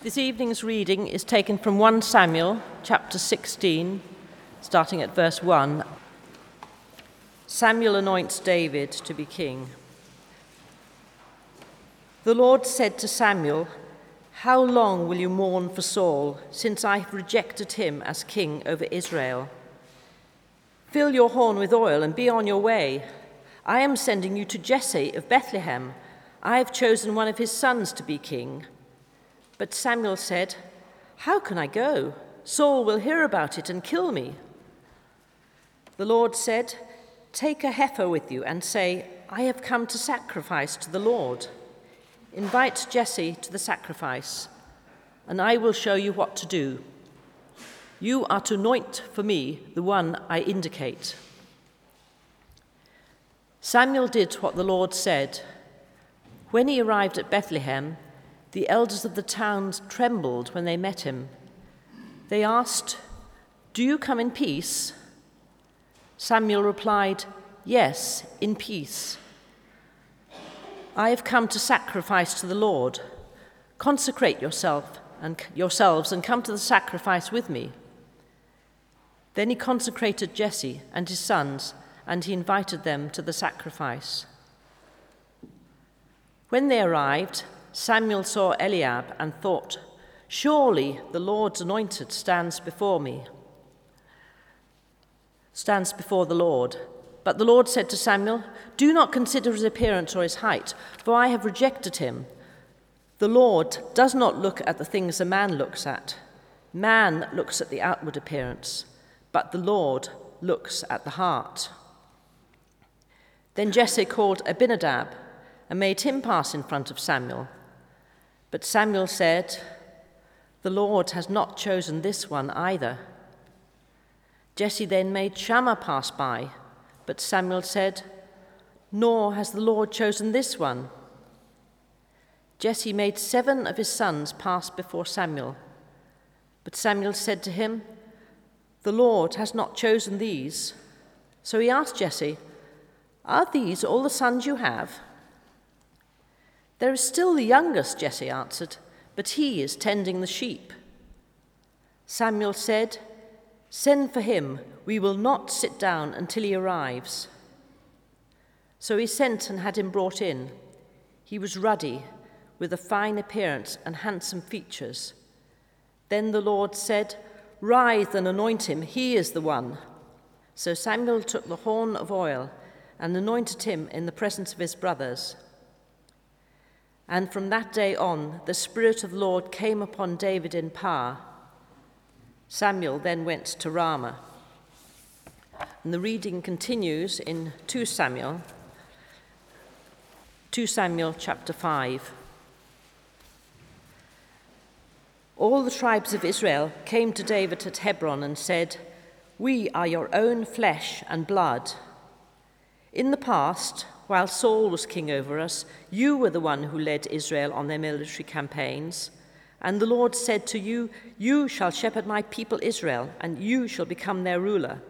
This evening's reading is taken from 1 Samuel, chapter 16, starting at verse 1. Samuel anoints David to be king. The Lord said to Samuel, "How long will you mourn for Saul, since I have rejected him as king over Israel? Fill your horn with oil and be on your way. I am sending you to Jesse of Bethlehem. I have chosen one of his sons to be king." But Samuel said, "How can I go? Saul will hear about it and kill me." The Lord said, "Take a heifer with you and say, 'I have come to sacrifice to the Lord.' Invite Jesse to the sacrifice, and I will show you what to do. You are to anoint for me the one I indicate." Samuel did what the Lord said. When he arrived at Bethlehem, the elders of the town trembled when they met him. They asked, "Do you come in peace?" Samuel replied, "Yes, in peace. I have come to sacrifice to the Lord. Consecrate yourselves and come to the sacrifice with me." Then he consecrated Jesse and his sons, and he invited them to the sacrifice. When they arrived, Samuel saw Eliab and thought, "Surely the Lord's anointed stands before the Lord. But the Lord said to Samuel, "Do not consider his appearance or his height, for I have rejected him. The Lord does not look at the things a man looks at. Man looks at the outward appearance, but the Lord looks at the heart." Then Jesse called Abinadab and made him pass in front of Samuel. But Samuel said, "The Lord has not chosen this one either." Jesse then made Shammah pass by, but Samuel said, "Nor has the Lord chosen this one." Jesse made 7 of his sons pass before Samuel. But Samuel said to him, "The Lord has not chosen these." So he asked Jesse, "Are these all the sons you have?" "There is still the youngest," Jesse answered, "but he is tending the sheep." Samuel said, "Send for him. We will not sit down until he arrives." So he sent and had him brought in. He was ruddy, with a fine appearance and handsome features. Then the Lord said, "Rise and anoint him. He is the one." So Samuel took the horn of oil and anointed him in the presence of his brothers. And from that day on, the Spirit of the Lord came upon David in power. Samuel then went to Ramah. And the reading continues in 2 Samuel chapter 5. All the tribes of Israel came to David at Hebron and said, "We are your own flesh and blood. In the past, while Saul was king over us, you were the one who led Israel on their military campaigns. And the Lord said to you, 'You shall shepherd my people Israel, and you shall become their ruler.'"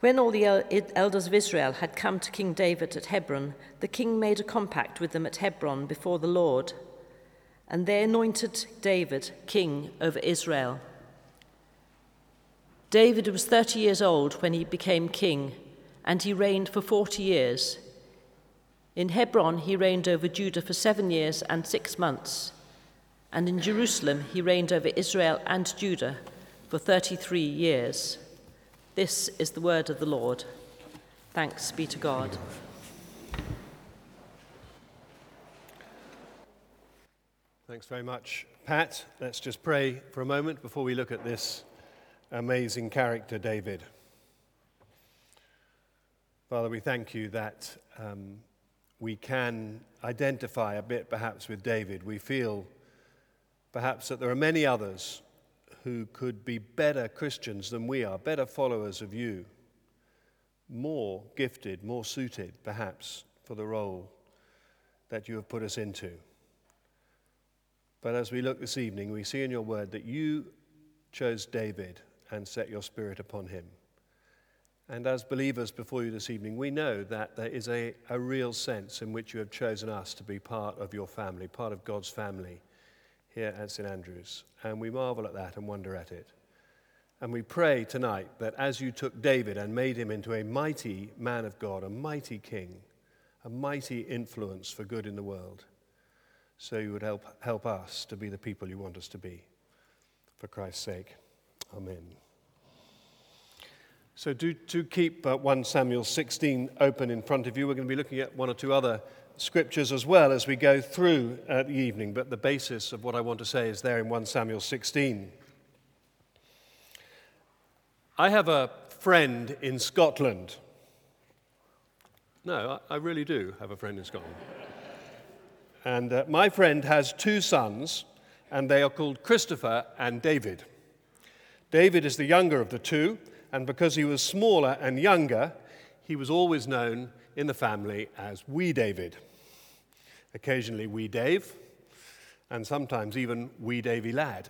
When all the elders of Israel had come to King David at Hebron, the king made a compact with them at Hebron before the Lord, and they anointed David king over Israel. David was 30 years old when he became king, and he reigned for 40 years. In Hebron, he reigned over Judah for 7 years and 6 months, and in Jerusalem, he reigned over Israel and Judah for 33 years. This is the word of the Lord. Thanks be to God. Thanks very much, Pat. Let's just pray for a moment before we look at this amazing character, David. Father, we thank you that we can identify a bit perhaps with David. We feel perhaps that there are many others who could be better Christians than we are, better followers of you, more gifted, more suited perhaps for the role that you have put us into. But as we look this evening, we see in your word that you chose David and set your Spirit upon him. And as believers before you this evening, we know that there is a real sense in which you have chosen us to be part of your family, part of God's family, here at St. Andrews, and we marvel at that and wonder at it. And we pray tonight that as you took David and made him into a mighty man of God, a mighty king, a mighty influence for good in the world, so you would help us to be the people you want us to be. For Christ's sake, amen. So do keep 1 Samuel 16 open in front of you. We're going to be looking at one or two other scriptures as well as we go through the evening, but the basis of what I want to say is there in 1 Samuel 16. I have a friend in Scotland. No, I really do have a friend in Scotland. And my friend has two sons, and they are called Christopher and David. David is the younger of the two, and because he was smaller and younger, he was always known in the family as Wee David. Occasionally Wee Dave, and sometimes even Wee Davy Lad.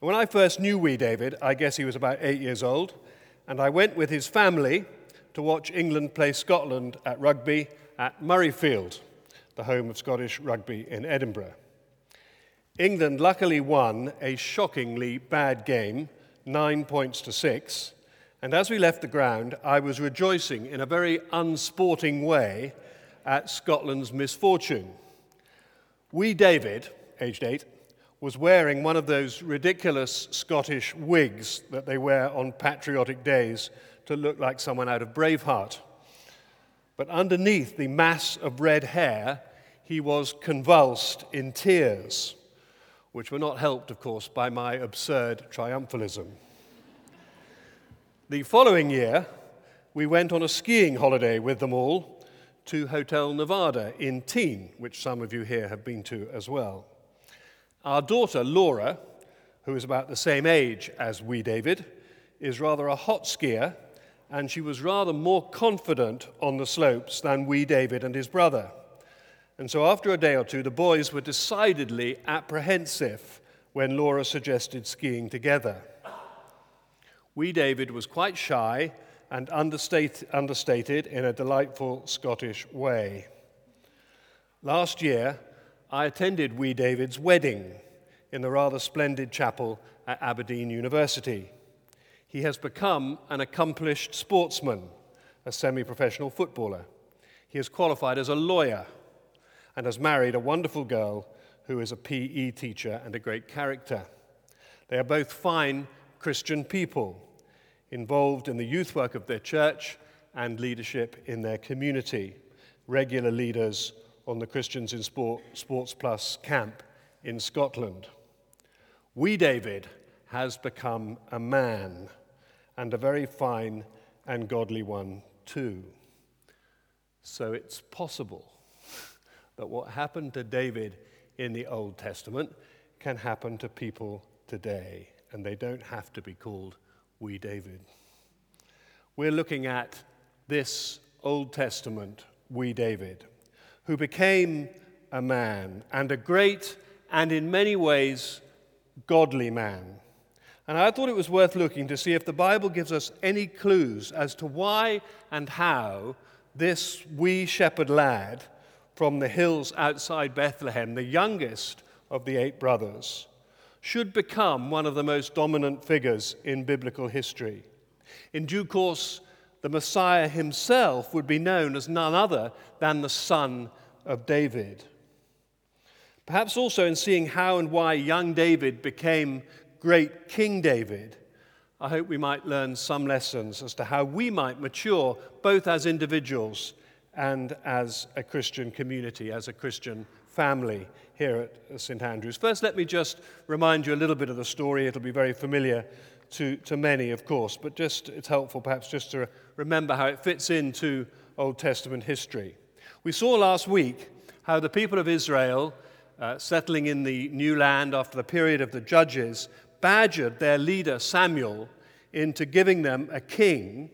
When I first knew Wee David, I guess he was about 8 years old, and I went with his family to watch England play Scotland at rugby at Murrayfield, the home of Scottish rugby in Edinburgh. England luckily won a shockingly bad game, 9-6, and as we left the ground, I was rejoicing in a very unsporting way at Scotland's misfortune. Wee David, aged 8, was wearing one of those ridiculous Scottish wigs that they wear on patriotic days to look like someone out of Braveheart. But underneath the mass of red hair, he was convulsed in tears, which were not helped, of course, by my absurd triumphalism. The following year, we went on a skiing holiday with them all to Hotel Nevada in Tein, which some of you here have been to as well. Our daughter, Laura, who is about the same age as Wee David, is rather a hot skier, and she was rather more confident on the slopes than Wee David and his brother. And so after a day or two, the boys were decidedly apprehensive when Laura suggested skiing together. Wee David was quite shy and understated in a delightful Scottish way. Last year, I attended Wee David's wedding in the rather splendid chapel at Aberdeen University. He has become an accomplished sportsman, a semi-professional footballer. He has qualified as a lawyer and has married a wonderful girl who is a PE teacher and a great character. They are both fine Christian people, involved in the youth work of their church and leadership in their community, regular leaders on the Christians in Sport, Sports Plus camp in Scotland. Wee David has become a man, and a very fine and godly one too. So it's possible that what happened to David in the Old Testament can happen to people today, and they don't have to be called Wee David. We're looking at this Old Testament Wee David, who became a man, and a great and in many ways godly man. And I thought it was worth looking to see if the Bible gives us any clues as to why and how this wee shepherd lad from the hills outside Bethlehem, the youngest of the eight brothers, should become one of the most dominant figures in biblical history. In due course, the Messiah himself would be known as none other than the Son of David. Perhaps also in seeing how and why young David became great King David, I hope we might learn some lessons as to how we might mature both as individuals and as a Christian community, as a Christian family here at St. Andrews. First, let me just remind you a little bit of the story. It'll be very familiar to many, of course, but just it's helpful perhaps just to remember how it fits into Old Testament history. We saw last week how the people of Israel, settling in the new land after the period of the judges, badgered their leader Samuel into giving them a king,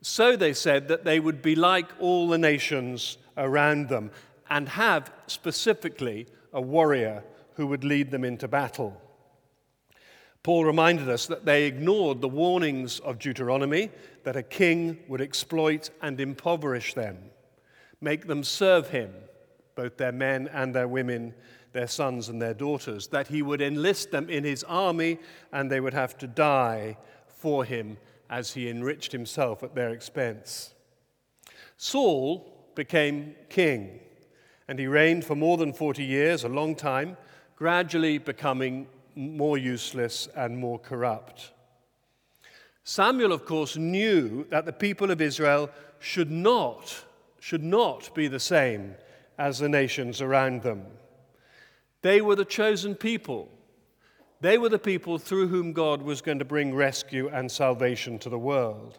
so they said that they would be like all the nations around them and have specifically a warrior who would lead them into battle. Paul reminded us that they ignored the warnings of Deuteronomy that a king would exploit and impoverish them, make them serve him, both their men and their women, their sons and their daughters, that he would enlist them in his army and they would have to die for him as he enriched himself at their expense. Saul became king, and he reigned for more than 40 years, a long time, gradually becoming more useless and more corrupt. Samuel, of course, knew that the people of Israel should not be the same as the nations around them. They were the chosen people. They were the people through whom God was going to bring rescue and salvation to the world.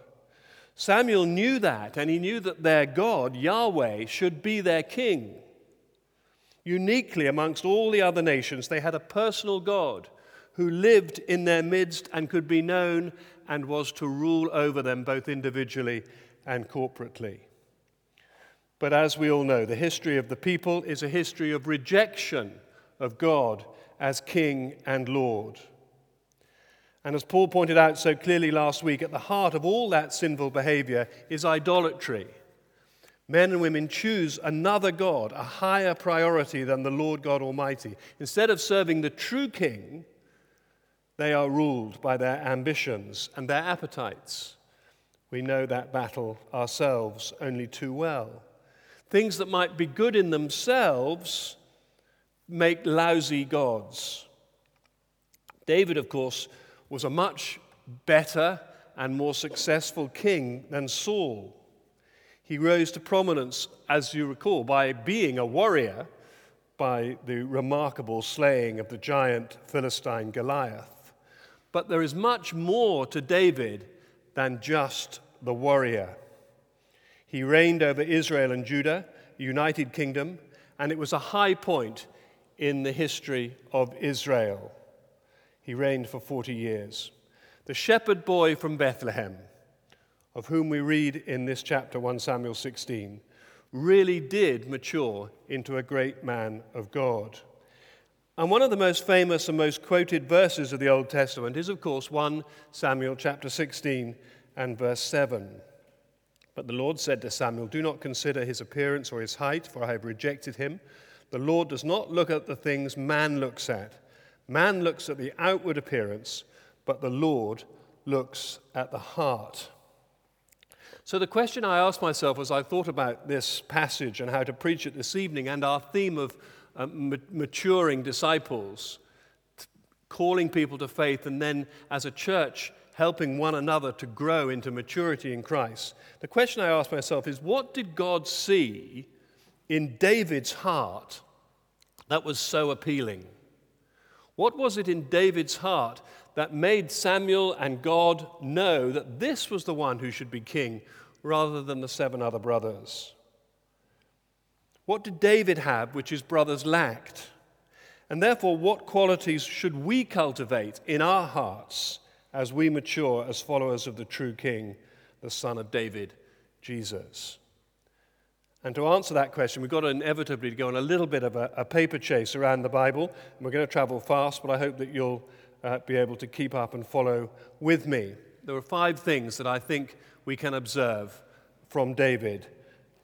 Samuel knew that, and he knew that their God, Yahweh, should be their king. Uniquely amongst all the other nations, they had a personal God who lived in their midst and could be known and was to rule over them both individually and corporately. But as we all know, the history of the people is a history of rejection of God as King and Lord. And as Paul pointed out so clearly last week, at the heart of all that sinful behavior is idolatry. Men and women choose another God, a higher priority than the Lord God Almighty. Instead of serving the true King, they are ruled by their ambitions and their appetites. We know that battle ourselves only too well. Things that might be good in themselves make lousy gods. David, of course, was a much better and more successful king than Saul. He rose to prominence, as you recall, by being a warrior, by the remarkable slaying of the giant Philistine Goliath. But there is much more to David than just the warrior. He reigned over Israel and Judah, the United Kingdom, and it was a high point in the history of Israel. He reigned for 40 years. The shepherd boy from Bethlehem, of whom we read in this chapter, 1 Samuel 16, really did mature into a great man of God. And one of the most famous and most quoted verses of the Old Testament is, of course, 1 Samuel chapter 16 and verse 7. But the Lord said to Samuel, "Do not consider his appearance or his height, for I have rejected him. The Lord does not look at the things man looks at. Man looks at the outward appearance, but the Lord looks at the heart." So the question I asked myself as I thought about this passage and how to preach it this evening and our theme of maturing disciples, calling people to faith and then as a church helping one another to grow into maturity in Christ. The question I asked myself is, what did God see in David's heart that was so appealing? What was it in David's heart that made Samuel and God know that this was the one who should be king rather than the 7 other brothers? What did David have which his brothers lacked? And therefore, what qualities should we cultivate in our hearts as we mature as followers of the true King, the Son of David, Jesus? And to answer that question, we've got to inevitably go on a little bit of a paper chase around the Bible. And we're going to travel fast, but I hope that you'll be able to keep up and follow with me. There are 5 things that I think we can observe from David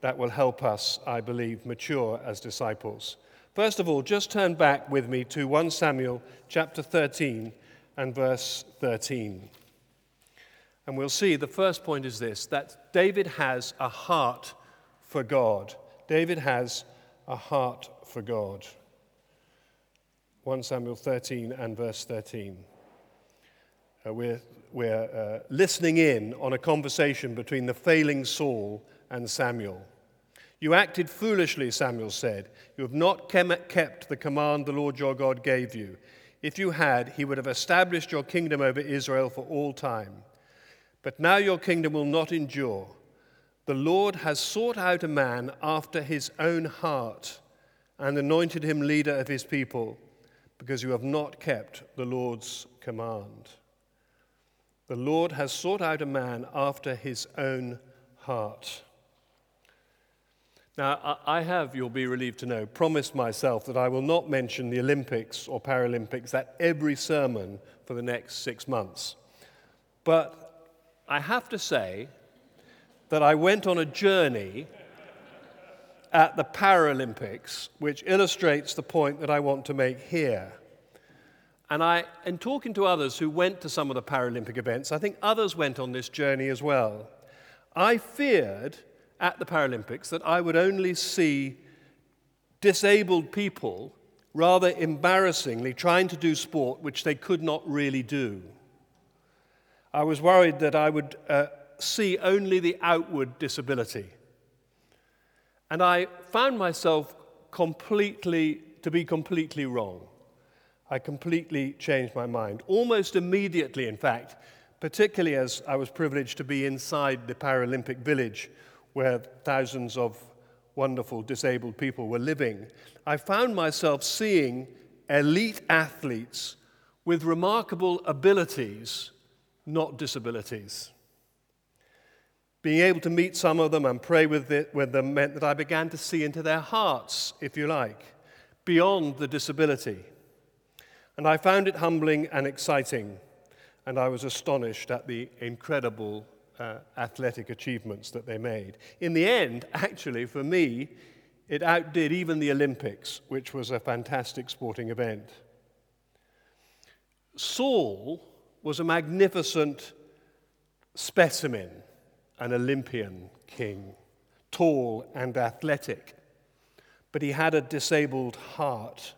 that will help us, I believe, mature as disciples. First of all, just turn back with me to 1 Samuel chapter 13 and verse 13. And we'll see the first point is this, that David has a heart for God. David has a heart for God. 1 Samuel 13 and verse 13. We're listening in on a conversation between the failing Saul and Samuel. "You acted foolishly," Samuel said. "You have not kept the command the Lord your God gave you. If you had, he would have established your kingdom over Israel for all time. But now your kingdom will not endure. The Lord has sought out a man after his own heart and anointed him leader of his people, because you have not kept the Lord's command." The Lord has sought out a man after his own heart. Now, I have, you'll be relieved to know, promised myself that I will not mention the Olympics or Paralympics at every sermon for the next 6 months. But I have to say that I went on a journey at the Paralympics, which illustrates the point that I want to make here. And in talking to others who went to some of the Paralympic events, I think others went on this journey as well. I feared at the Paralympics that I would only see disabled people rather embarrassingly trying to do sport which they could not really do. I was worried that I would see only the outward disability. And I found myself to be completely wrong. I completely changed my mind, almost immediately, in fact, particularly as I was privileged to be inside the Paralympic village where thousands of wonderful disabled people were living. I found myself seeing elite athletes with remarkable abilities, not disabilities. Being able to meet some of them and pray with them meant that I began to see into their hearts, if you like, beyond the disability. And I found it humbling and exciting, and I was astonished at the incredible athletic achievements that they made. In the end, actually, for me, it outdid even the Olympics, which was a fantastic sporting event. Saul was a magnificent specimen, an Olympian king, tall and athletic, but he had a disabled heart.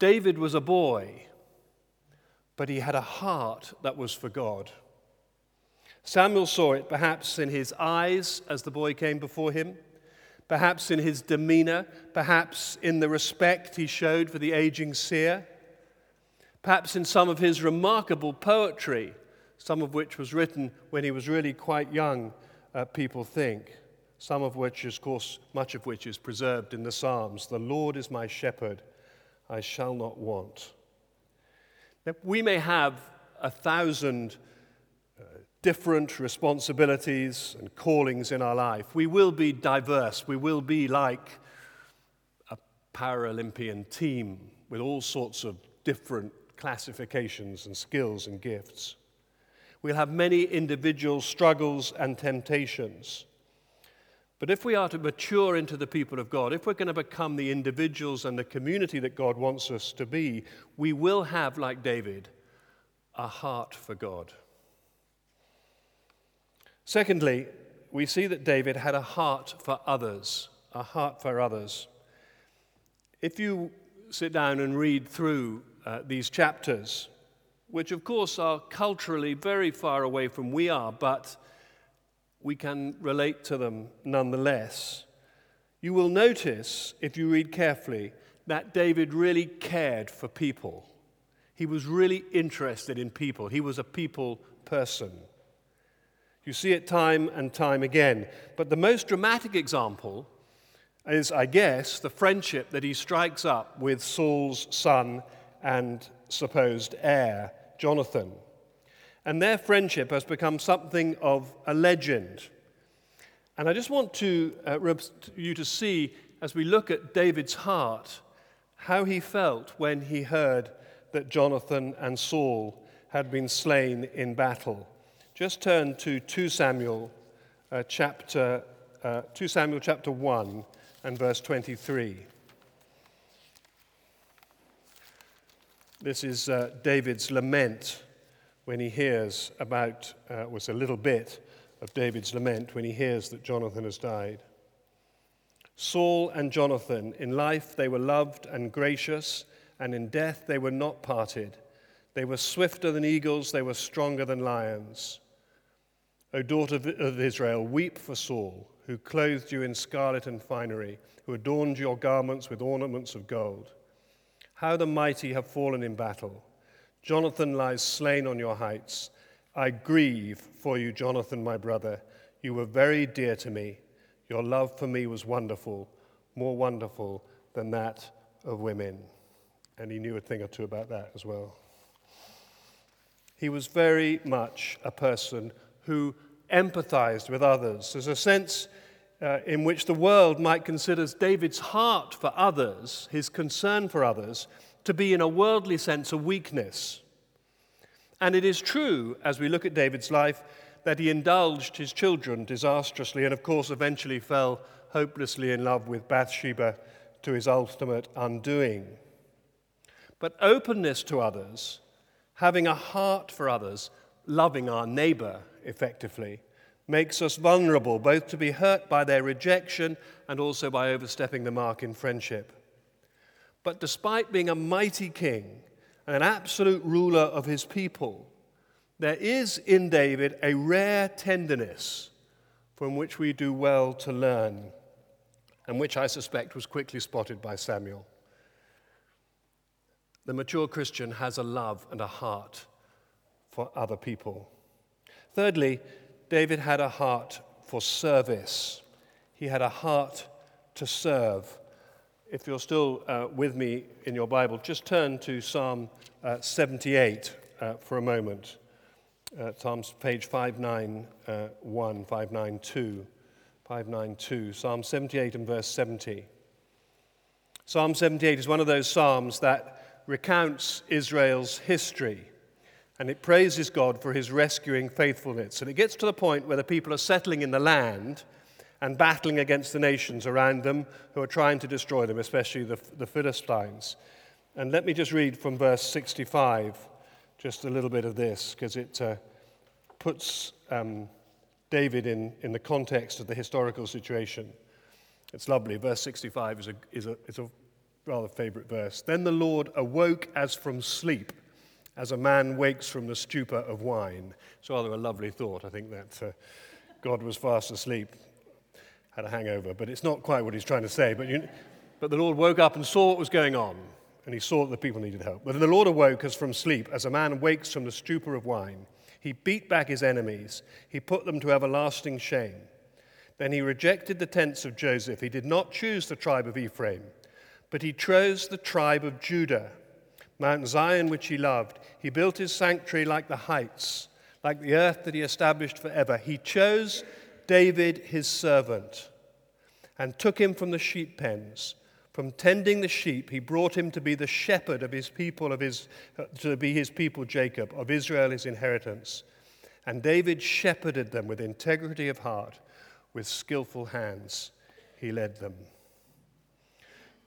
David was a boy, but he had a heart that was for God. Samuel saw it perhaps in his eyes as the boy came before him, perhaps in his demeanor, perhaps in the respect he showed for the aging seer, perhaps in some of his remarkable poetry, some of which was written when he was really quite young, people think, some of which, of course, much of which is preserved in the Psalms. The Lord is my shepherd, I shall not want. Now, we may have 1,000 different responsibilities and callings in our life. We will be diverse. We will be like a Paralympian team with all sorts of different classifications and skills and gifts. We'll have many individual struggles and temptations. But if we are to mature into the people of God, if we're going to become the individuals and the community that God wants us to be, we will have, like David, a heart for God. Secondly, we see that David had a heart for others, a heart for others. If you sit down and read through these chapters, which of course are culturally very far away from we are, but we can relate to them nonetheless, you will notice, if you read carefully, that David really cared for people. He was really interested in people. He was a people person. You see it time and time again. But the most dramatic example is, I guess, the friendship that he strikes up with Saul's son and supposed heir, Jonathan. And their friendship has become something of a legend. And I just want you to see, as we look at David's heart, how he felt when he heard that Jonathan and Saul had been slain in battle. Just turn to 2 Samuel chapter 1 and verse 23. This is David's lament when he hears about, was a little bit of David's lament when he hears that Jonathan has died. Saul and Jonathan, in life they were loved and gracious, and in death they were not parted. They were swifter than eagles, they were stronger than lions. O daughter of Israel, weep for Saul, who clothed you in scarlet and finery, who adorned your garments with ornaments of gold. How the mighty have fallen in battle. Jonathan lies slain on your heights. I grieve for you, Jonathan, my brother. You were very dear to me. Your love for me was wonderful, more wonderful than that of women. And he knew a thing or two about that as well. He was very much a person who empathized with others. There's a sense in which the world might consider David's heart for others, his concern for others, to be in a worldly sense a weakness. And it is true, as we look at David's life, that he indulged his children disastrously and, of course, eventually fell hopelessly in love with Bathsheba to his ultimate undoing. But openness to others, having a heart for others, loving our neighbor effectively, makes us vulnerable both to be hurt by their rejection and also by overstepping the mark in friendship. But despite being a mighty king and an absolute ruler of his people, there is in David a rare tenderness from which we do well to learn, and which I suspect was quickly spotted by Samuel. The mature Christian has a love and a heart for other people. Thirdly, David had a heart for service. He had a heart to serve. If you're still with me in your Bible, just turn to Psalm 78 for a moment. Psalms page 591, 592, 592, Psalm 78 and verse 70. Psalm 78 is one of those psalms that recounts Israel's history, and it praises God for his rescuing faithfulness. And it gets to the point where the people are settling in the land and battling against the nations around them who are trying to destroy them, especially the Philistines. And let me just read from verse 65. Just a little bit of this, because it puts David in the context of the historical situation. It's lovely. Verse 65 is a rather favorite verse. Then the Lord awoke as from sleep, as a man wakes from the stupor of wine. It's rather a lovely thought, I think, that God was fast asleep, had a hangover, but it's not quite what he's trying to say. But the Lord woke up and saw what was going on. And he saw that the people needed help. But the Lord awoke us from sleep, as a man wakes from the stupor of wine. He beat back his enemies. He put them to everlasting shame. Then he rejected the tents of Joseph. He did not choose the tribe of Ephraim, but he chose the tribe of Judah, Mount Zion, which he loved. He built his sanctuary like the heights, like the earth that he established forever. He chose David, his servant, and took him from the sheep pens. From tending the sheep, he brought him to be the shepherd of his people, to be his people Jacob, of Israel his inheritance. And David shepherded them with integrity of heart, with skillful hands he led them.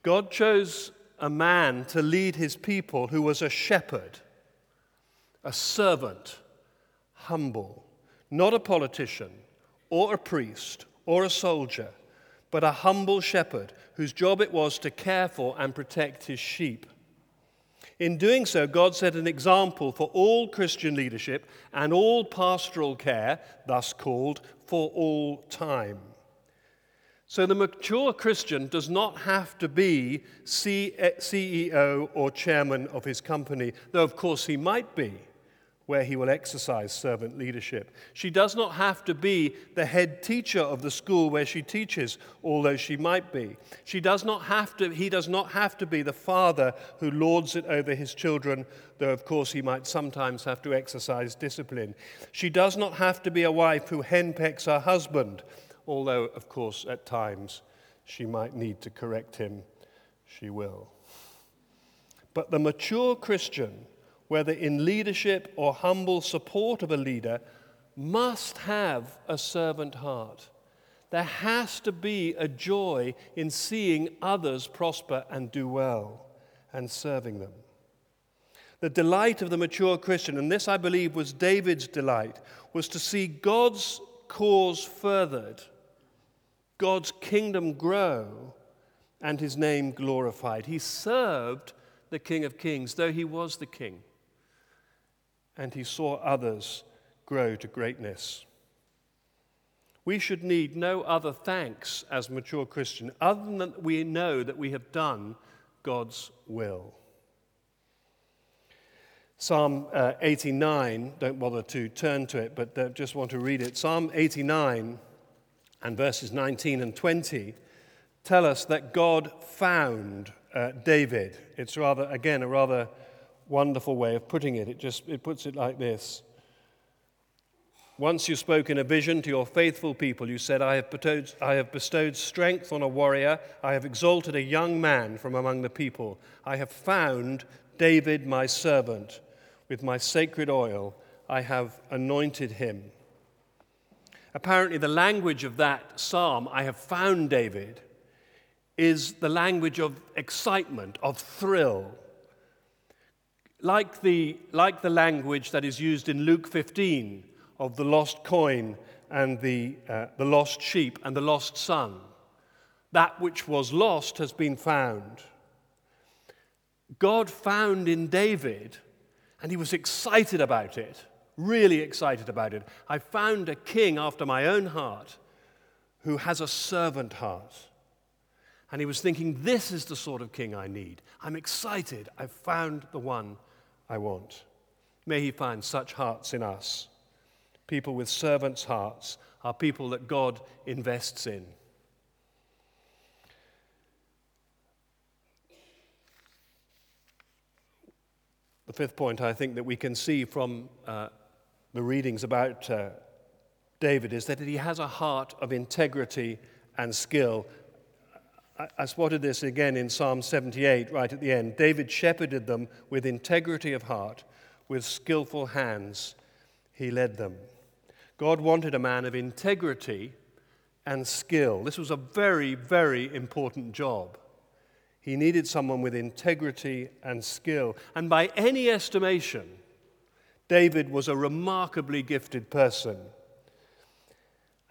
God chose a man to lead his people who was a shepherd, a servant, humble, not a politician or a priest or a soldier, but a humble shepherd whose job it was to care for and protect his sheep. In doing so, God set an example for all Christian leadership and all pastoral care, thus called, for all time. So the mature Christian does not have to be CEO or chairman of his company, though of course he might be, where he will exercise servant leadership. She does not have to be the head teacher of the school where she teaches, although she might be. He does not have to be the father who lords it over his children, though of course he might sometimes have to exercise discipline. She does not have to be a wife who henpecks her husband, although of course at times she might need to correct him. She will. But the mature Christian, whether in leadership or humble support of a leader, must have a servant heart. There has to be a joy in seeing others prosper and do well and serving them. The delight of the mature Christian, and this I believe was David's delight, was to see God's cause furthered, God's kingdom grow, and his name glorified. He served the King of Kings, though he was the king. And he saw others grow to greatness. We should need no other thanks as mature Christian, other than that we know that we have done God's will. Psalm 89, don't bother to turn to it, but just want to read it. Psalm 89 and verses 19 and 20 tell us that God found David. It's a rather wonderful way of putting it. It puts it like this. Once you spoke in a vision to your faithful people. You said, I have bestowed strength on a warrior. I have exalted a young man from among the people. I have found David, my servant. With my sacred oil, I have anointed him. Apparently the language of that psalm, I have found David, is the language of excitement, of thrill. Like the language that is used in Luke 15 of the lost coin and the lost sheep and the lost son. That which was lost has been found. God found in David, and he was excited about it, really excited about it. I found a king after my own heart who has a servant heart. And he was thinking, this is the sort of king I need. I'm excited. I've found the one I want. May he find such hearts in us. People with servants' hearts are people that God invests in. The fifth point I think that we can see from the readings about David is that he has a heart of integrity and skill. I spotted this again in Psalm 78 right at the end. David shepherded them with integrity of heart, with skillful hands he led them. God wanted a man of integrity and skill. This was a very, very important job. He needed someone with integrity and skill. And by any estimation, David was a remarkably gifted person.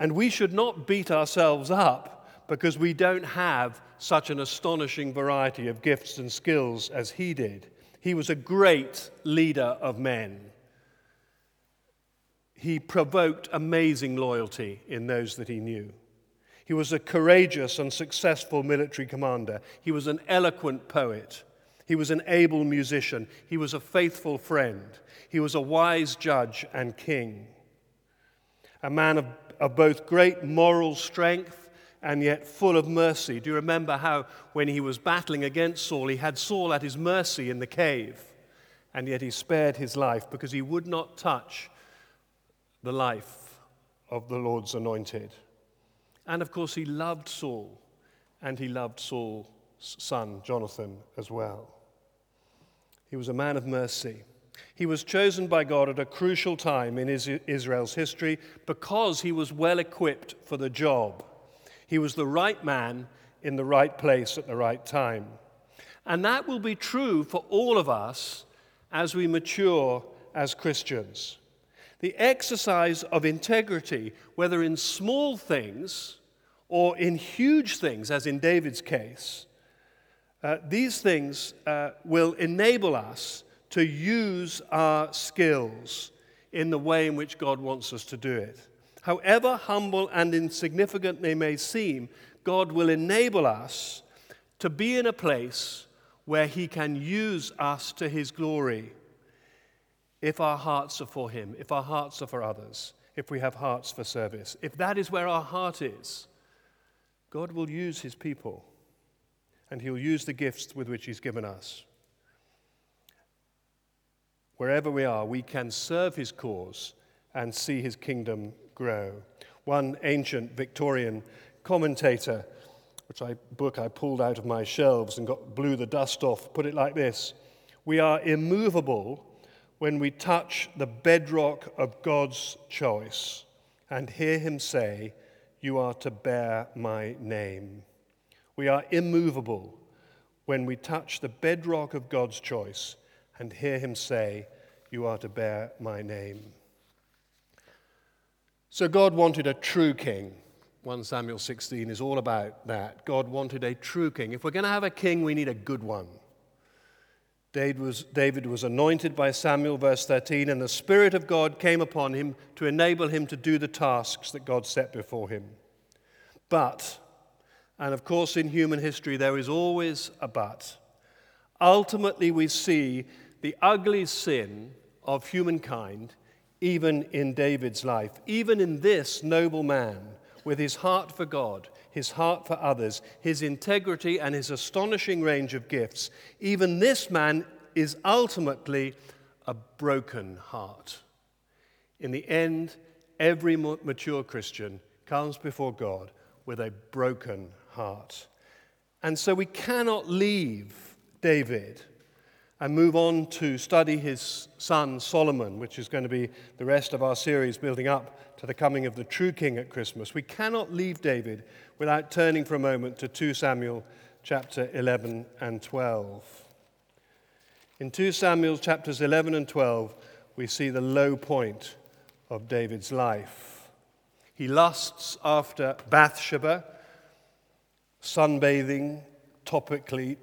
And we should not beat ourselves up because we don't have such an astonishing variety of gifts and skills as he did. He was a great leader of men. He provoked amazing loyalty in those that he knew. He was a courageous and successful military commander. He was an eloquent poet. He was an able musician. He was a faithful friend. He was a wise judge and king. A man of both great moral strength and yet full of mercy. Do you remember how when he was battling against Saul, he had Saul at his mercy in the cave, and yet he spared his life because he would not touch the life of the Lord's anointed. And, of course, he loved Saul, and he loved Saul's son, Jonathan, as well. He was a man of mercy. He was chosen by God at a crucial time in Israel's history because he was well equipped for the job. He was the right man in the right place at the right time. And that will be true for all of us as we mature as Christians. The exercise of integrity, whether in small things or in huge things, as in David's case, these things will enable us to use our skills in the way in which God wants us to do it. However humble and insignificant they may seem, God will enable us to be in a place where he can use us to his glory. If our hearts are for him, if our hearts are for others, if we have hearts for service, if that is where our heart is, God will use his people, and he'll use the gifts with which he's given us. Wherever we are, we can serve his cause and see his kingdom grow. One ancient Victorian commentator, which book I pulled out of my shelves and blew the dust off, put it like this: we are immovable when we touch the bedrock of God's choice and hear him say, "You are to bear my name." We are immovable when we touch the bedrock of God's choice and hear him say, "You are to bear my name." So God wanted a true king. 1 Samuel 16 is all about that. God wanted a true king. If we're going to have a king, we need a good one. David was anointed by Samuel, verse 13, and the Spirit of God came upon him to enable him to do the tasks that God set before him. But, and of course in human history there is always a but, ultimately we see the ugly sin of humankind even in David's life, even in this noble man with his heart for God, his heart for others, his integrity and his astonishing range of gifts. Even this man is ultimately a broken heart. In the end, every mature Christian comes before God with a broken heart. And so we cannot leave David and move on to study his son Solomon, which is going to be the rest of our series building up to the coming of the true king at Christmas, we cannot leave David without turning for a moment to 2 Samuel chapter 11 and 12. In 2 Samuel chapters 11 and 12, we see the low point of David's life. He lusts after Bathsheba, sunbathing topically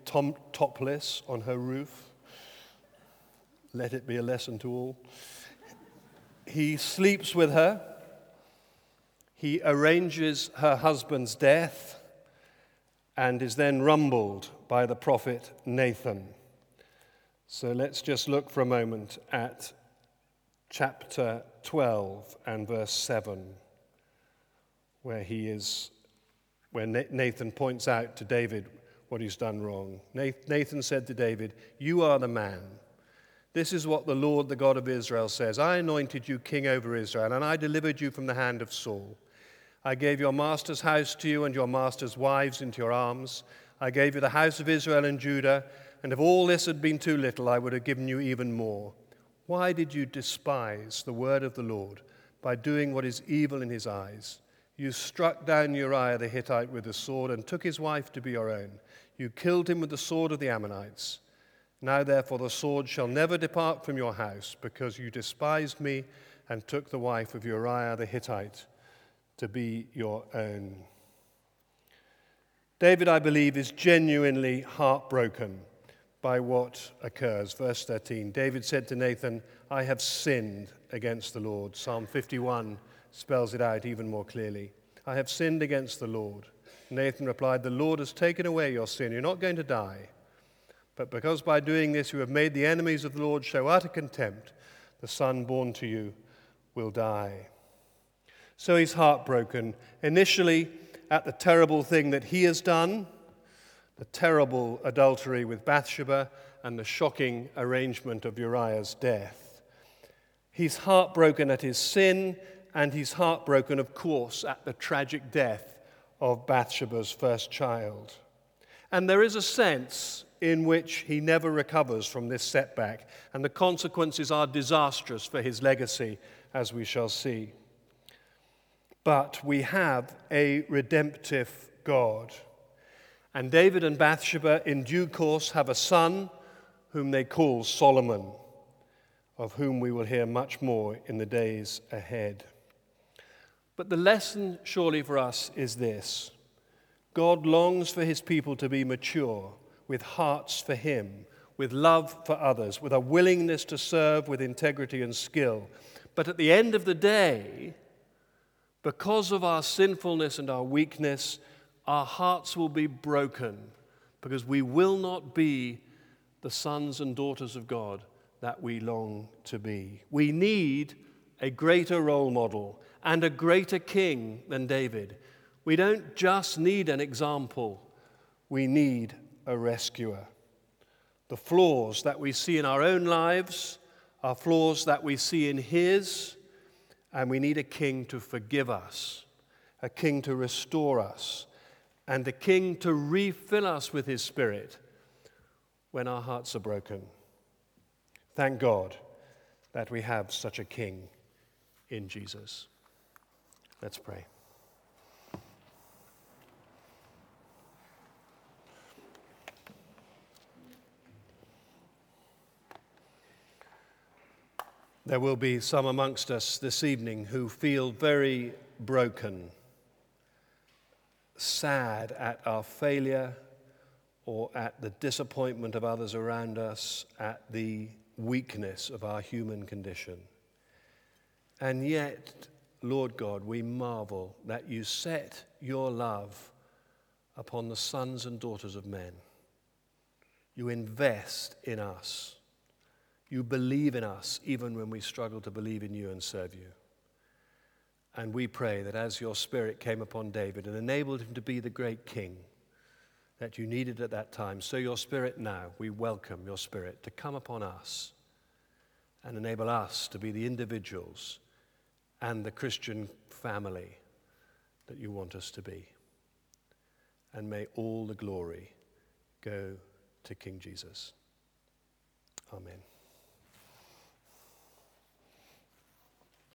topless on her roof. Let it be a lesson to all. He sleeps with her. He arranges her husband's death and is then rumbled by the prophet Nathan. So let's just look for a moment at chapter 12 and verse 7, where Nathan points out to David what he's done wrong. Nathan said to David, "You are the man. This is what the Lord, the God of Israel, says. I anointed you king over Israel, and I delivered you from the hand of Saul. I gave your master's house to you and your master's wives into your arms. I gave you the house of Israel and Judah, and if all this had been too little, I would have given you even more. Why did you despise the word of the Lord by doing what is evil in his eyes? You struck down Uriah the Hittite with the sword and took his wife to be your own. You killed him with the sword of the Ammonites. Now therefore the sword shall never depart from your house, because you despised me and took the wife of Uriah the Hittite to be your own." David, I believe, is genuinely heartbroken by what occurs. Verse 13, David said to Nathan, "I have sinned against the Lord." Psalm 51 spells it out even more clearly. "I have sinned against the Lord." Nathan replied, "The Lord has taken away your sin. You're not going to die. But because by doing this you have made the enemies of the Lord show utter contempt, the son born to you will die." So he's heartbroken, initially at the terrible thing that he has done, the terrible adultery with Bathsheba and the shocking arrangement of Uriah's death. He's heartbroken at his sin, and he's heartbroken, of course, at the tragic death of Bathsheba's first child. And there is a sense in which he never recovers from this setback, and the consequences are disastrous for his legacy, as we shall see. But we have a redemptive God. And David and Bathsheba, in due course, have a son whom they call Solomon, of whom we will hear much more in the days ahead. But the lesson, surely, for us is this: God longs for his people to be mature, with hearts for him, with love for others, with a willingness to serve with integrity and skill. But at the end of the day, because of our sinfulness and our weakness, our hearts will be broken, because we will not be the sons and daughters of God that we long to be. We need a greater role model and a greater king than David. We don't just need an example, we need a rescuer. The flaws that we see in our own lives are flaws that we see in his, and we need a king to forgive us, a king to restore us, and a king to refill us with his spirit when our hearts are broken. Thank God that we have such a king in Jesus. Let's pray. There will be some amongst us this evening who feel very broken, sad at our failure or at the disappointment of others around us, at the weakness of our human condition. And yet, Lord God, we marvel that you set your love upon the sons and daughters of men. You invest in us. You believe in us even when we struggle to believe in you and serve you. And we pray that as your spirit came upon David and enabled him to be the great king that you needed at that time, so your spirit now, we welcome your spirit to come upon us and enable us to be the individuals and the Christian family that you want us to be. And may all the glory go to King Jesus. Amen.